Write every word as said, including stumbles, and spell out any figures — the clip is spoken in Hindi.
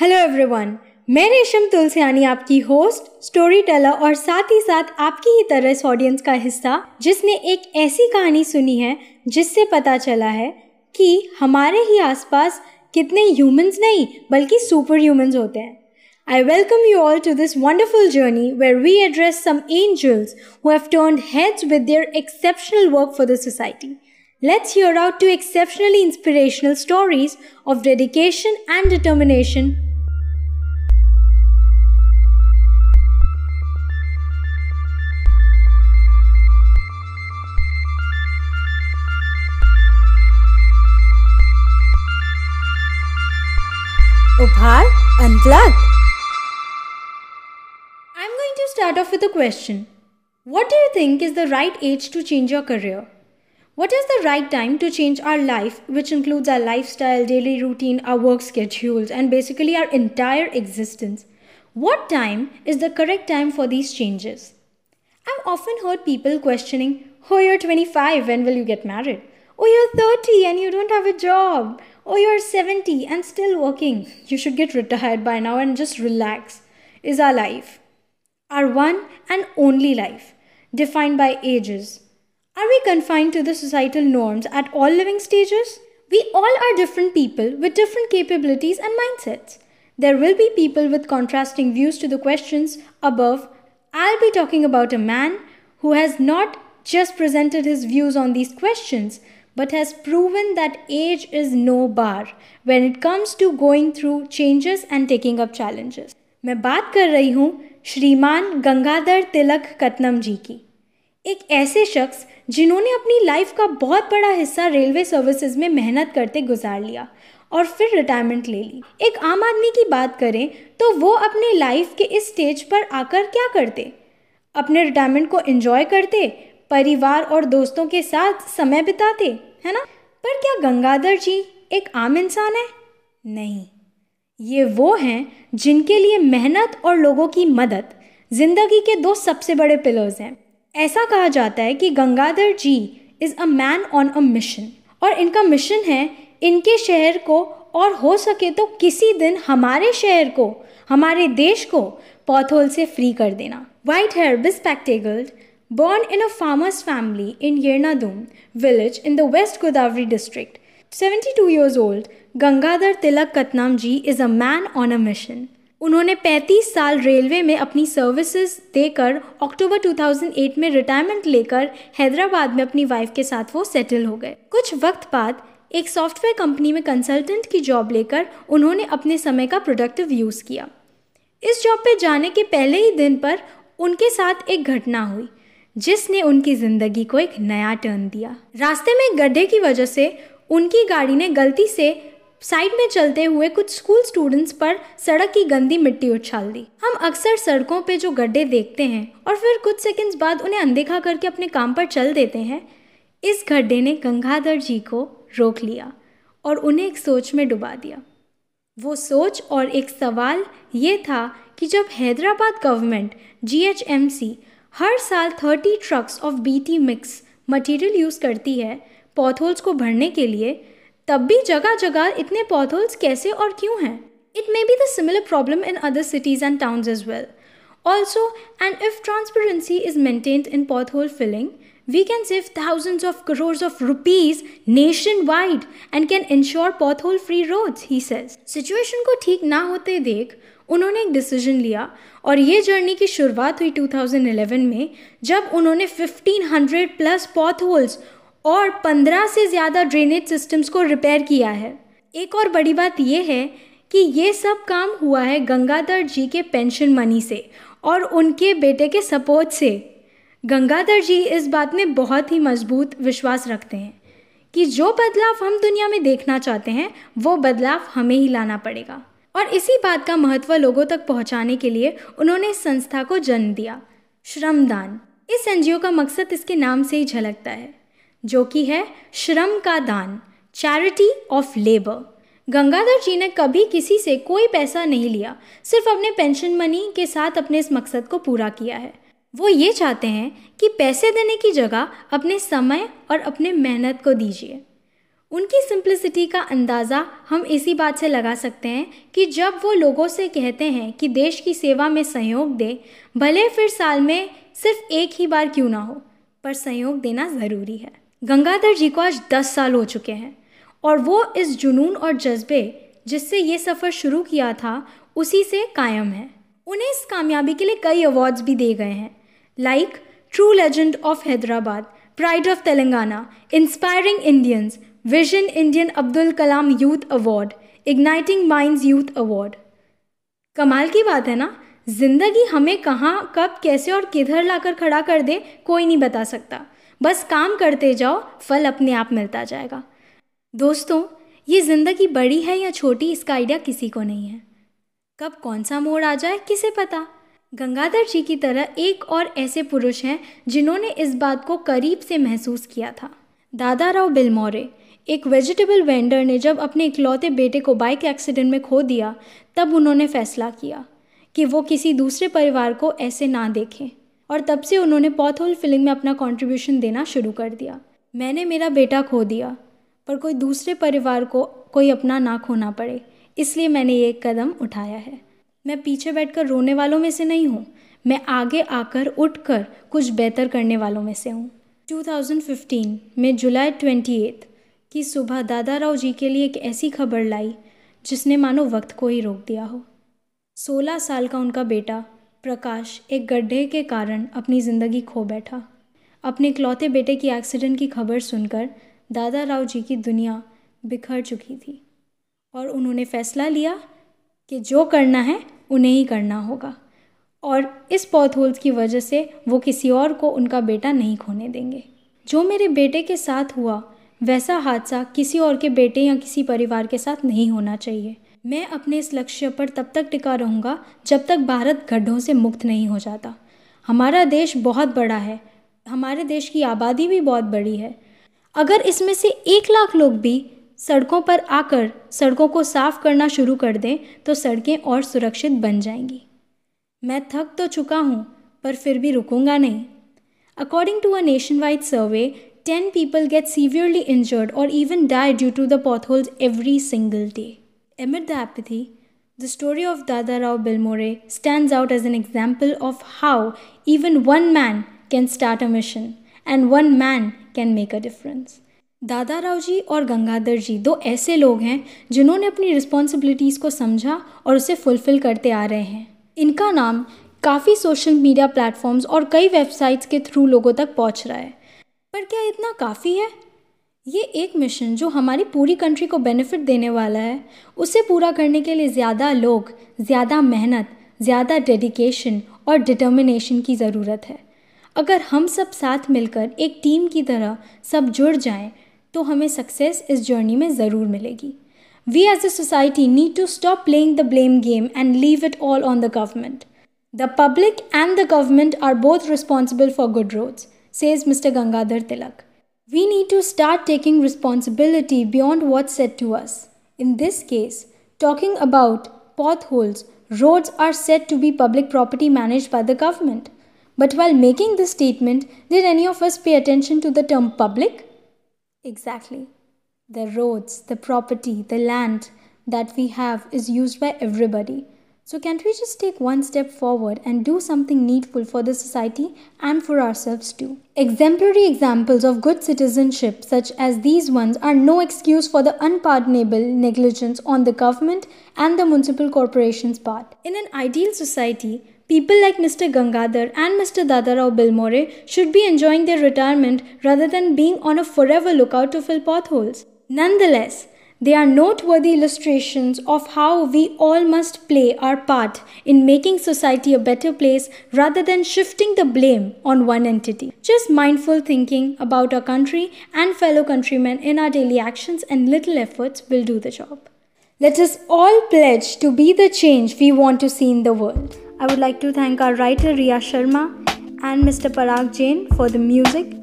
हेलो एवरीवन, मैं रेशम तुलसियानी आपकी होस्ट, स्टोरी टेलर और साथ ही साथ आपकी ही तरह इस ऑडियंस का हिस्सा जिसने एक ऐसी कहानी सुनी है जिससे पता चला है कि हमारे ही आसपास कितने ह्यूमंस नहीं बल्कि सुपर ह्यूमंस होते हैं। I welcome you all to this wonderful journey where we address some angels who have turned heads with their exceptional work for the society. Let's hear out two exceptionally inspirational stories of dedication and determination. Ubhar Unplugged. Start off with a question. What do you think is the right age to change your career? What is the right time to change our life, which includes our lifestyle, daily routine, our work schedules, and basically our entire existence? What time is the correct time for these changes? I've often heard people questioning, oh, you're twenty-five, when will you get married? Oh, you're thirty and you don't have a job. Oh, you're seventy and still working. You should get retired by now and just relax. Is our life. Our one and only life, defined by ages. Are we confined to the societal norms at all living stages? We all are different people with different capabilities and mindsets. There will be people with contrasting views to the questions above. I'll be talking about a man who has not just presented his views on these questions, but has proven that age is no bar when it comes to going through changes and taking up challenges. मैं बात कर रही हूँ श्रीमान गंगाधर तिलक कतनम जी की, एक ऐसे शख्स जिन्होंने अपनी लाइफ का बहुत बड़ा हिस्सा रेलवे सर्विसेज में मेहनत करते गुजार लिया और फिर रिटायरमेंट ले ली। एक आम आदमी की बात करें तो वो अपने लाइफ के इस स्टेज पर आकर क्या करते? अपने रिटायरमेंट को एंजॉय करते, परिवार और दोस्तों के साथ समय बिताते, है ना? पर क्या गंगाधर जी एक आम इंसान है? नहीं, ये वो हैं जिनके लिए मेहनत और लोगों की मदद जिंदगी के दो सबसे बड़े पिलर्स हैं। ऐसा कहा जाता है कि Gangadhar ji is a man on a mission, और इनका मिशन है इनके शहर को और हो सके तो किसी दिन हमारे शहर को, हमारे देश को पॉथ होल से फ्री कर देना। White hair, bespectacled, born in a farmers family in येर्नादुम village in the West Godavari district, seventy two years old, Gangadhar Tilak Katnam ji is a man on a mission. उन्होंने पैंतीस साल रेलवे में अपनी सर्विसेज देकर अक्टूबर दो हज़ार आठ में रिटायरमेंट लेकर हैदराबाद में अपनी वाइफ के साथ वो सेटल हो गए। कुछ वक्त बाद एक सॉफ्टवेयर कंपनी में कंसल्टेंट की जॉब लेकर उन्होंने अपने समय का प्रोडक्टिव यूज़ किया। इस जॉब पे जाने के पहले ही दिन पर उनके साथ एक घटना हुई जिसने उनकी ज़िंदगी को एक नया टर्न दिया। रास्ते में एक गड्ढे की वजह से उनकी गाड़ी ने गलती से साइड में चलते हुए कुछ स्कूल स्टूडेंट्स पर सड़क की गंदी मिट्टी उछाल दी। हम अक्सर सड़कों पे जो गड्ढे देखते हैं और फिर कुछ सेकंड्स बाद उन्हें अनदेखा करके अपने काम पर चल देते हैं, इस गड्ढे ने गंगाधर जी को रोक लिया और उन्हें एक सोच में डुबा दिया। वो सोच और एक सवाल ये था कि जब Hyderabad government G H M C हर साल thirty trucks of B T mix material use करती है पॉथ होल्स को भरने के लिए, तब भी जगह जगह इतने पॉथ होल्स कैसे और क्यों हैं? It may be the similar problem in other cities and towns as well also, and if transparency is maintained in pothole filling, we can save thousands of crore of rupees nationwide and can ensure pothole free roads, he says. Situation को ठीक ना होते देख उन्होंने एक डिसीजन लिया और ये जर्नी की शुरुआत हुई दो हज़ार ग्यारह में, जब उन्होंने fifteen hundred plus potholes और पंद्रह से ज़्यादा ड्रेनेज सिस्टम्स को रिपेयर किया है। एक और बड़ी बात यह है कि ये सब काम हुआ है गंगाधर जी के पेंशन मनी से और उनके बेटे के सपोर्ट से। गंगाधर जी इस बात में बहुत ही मजबूत विश्वास रखते हैं कि जो बदलाव हम दुनिया में देखना चाहते हैं वो बदलाव हमें ही लाना पड़ेगा, और इसी बात का महत्व लोगों तक पहुँचाने के लिए उन्होंने इस संस्था को जन्म दिया, श्रमदान। इस एन जी ओ का मकसद इसके नाम से ही झलकता है, जो कि है श्रम का दान, charity of labour. Gangadhar ji ने कभी किसी से कोई पैसा नहीं लिया, सिर्फ अपने पेंशन मनी के साथ अपने इस मकसद को पूरा किया है। वो ये चाहते हैं कि पैसे देने की जगह अपने समय और अपने मेहनत को दीजिए। उनकी सिंप्लिसिटी का अंदाज़ा हम इसी बात से लगा सकते हैं कि जब वो लोगों से कहते हैं कि देश की सेवा में सहयोग दे, भले फिर साल में सिर्फ एक ही बार क्यों ना हो, पर सहयोग देना ज़रूरी है। गंगाधर जी को आज दस साल हो चुके हैं और वो इस जुनून और जज्बे जिससे ये सफ़र शुरू किया था उसी से कायम है। उन्हें इस कामयाबी के लिए कई अवार्ड्स भी दिए गए हैं, like true legend of Hyderabad, pride of Telangana, inspiring Indians, vision Indian Abdul Kalam youth award, igniting minds youth award. कमाल की बात है ना, जिंदगी हमें कहाँ, कब, कैसे और किधर लाकर खड़ा कर दे कोई नहीं बता सकता। बस काम करते जाओ, फल अपने आप मिलता जाएगा। दोस्तों, ये जिंदगी बड़ी है या छोटी, इसका आइडिया किसी को नहीं है। कब कौन सा मोड़ आ जाए किसे पता। गंगाधर जी की तरह एक और ऐसे पुरुष हैं जिन्होंने इस बात को करीब से महसूस किया था। दादासाहेब बिल्होरे, एक वेजिटेबल वेंडर ने जब अपने इकलौते बेटे को बाइक एक्सीडेंट में खो दिया, तब उन्होंने फैसला किया कि वो किसी दूसरे परिवार को ऐसे ना देखें, और तब से उन्होंने पॉथ होल फिलिंग में अपना कंट्रीब्यूशन देना शुरू कर दिया। मैंने मेरा बेटा खो दिया, पर कोई दूसरे परिवार को कोई अपना ना खोना पड़े, इसलिए मैंने ये कदम उठाया है। मैं पीछे बैठकर रोने वालों में से नहीं हूँ, मैं आगे आकर उठकर कुछ बेहतर करने वालों में से हूँ। दो हज़ार पंद्रह में जुलाई अट्ठाईस की सुबह दादासाहेब जी के लिए एक ऐसी खबर लाई जिसने मानो वक्त को ही रोक दिया हो। सोलह साल का उनका बेटा प्रकाश एक गड्ढे के कारण अपनी ज़िंदगी खो बैठा। अपने इकलौते बेटे की एक्सीडेंट की खबर सुनकर दादासाहेब जी की दुनिया बिखर चुकी थी और उन्होंने फैसला लिया कि जो करना है उन्हें ही करना होगा, और इस पॉथ होल्स की वजह से वो किसी और को उनका बेटा नहीं खोने देंगे। जो मेरे बेटे के साथ हुआ वैसा हादसा किसी और के बेटे या किसी परिवार के साथ नहीं होना चाहिए। मैं अपने इस लक्ष्य पर तब तक टिका रहूँगा जब तक भारत गड्ढों से मुक्त नहीं हो जाता। हमारा देश बहुत बड़ा है, हमारे देश की आबादी भी बहुत बड़ी है। अगर इसमें से एक लाख लोग भी सड़कों पर आकर सड़कों को साफ करना शुरू कर दें तो सड़कें और सुरक्षित बन जाएंगी। मैं थक तो चुका हूँ, पर फिर भी रुकूंगा नहीं। According to a nationwide survey, ten people get severely injured or even die due to the potholes every single day. Amid the apathy, the story of Dadasaheb Bilhore stands out as an example of how even one man can start a mission and one man can make a difference. Dadasaheb ji और गंगाधर जी दो ऐसे लोग हैं जिन्होंने अपनी रिस्पॉन्सिबिलिटीज़ को समझा और उसे फुलफिल करते आ रहे हैं। इनका नाम काफ़ी सोशल मीडिया प्लेटफॉर्म्स और कई वेबसाइट्स के थ्रू लोगों तक पहुँच रहा है, पर क्या इतना काफ़ी है? ये एक मिशन जो हमारी पूरी कंट्री को बेनिफिट देने वाला है, उसे पूरा करने के लिए ज़्यादा लोग, ज़्यादा मेहनत, ज़्यादा डेडिकेशन और डिटर्मिनेशन की ज़रूरत है। अगर हम सब साथ मिलकर एक टीम की तरह सब जुड़ जाएं, तो हमें सक्सेस इस जर्नी में ज़रूर मिलेगी। We as a society need to stop playing the blame game and leave it all on the government. The public and the government are both responsible for good roads, says Mister Gangadhar Tilak. We need to start taking responsibility beyond what's said to us. In this case, talking about potholes, roads are said to be public property managed by the government. But while making this statement, did any of us pay attention to the term public? Exactly. The roads, the property, the land that we have is used by everybody. So can't we just take one step forward and do something needful for the society and for ourselves too? Exemplary examples of good citizenship such as these ones are no excuse for the unpardonable negligence on the government and the municipal corporation's part. In an ideal society, people like Mister Gangadhar and Mister Dadasaheb Bilhore should be enjoying their retirement rather than being on a forever lookout to fill potholes. Nonetheless, they are noteworthy illustrations of how we all must play our part in making society a better place rather than shifting the blame on one entity. Just mindful thinking about our country and fellow countrymen in our daily actions and little efforts will do the job. Let us all pledge to be the change we want to see in the world. I would like to thank our writer Ria Sharma and Mister Parag Jain for the music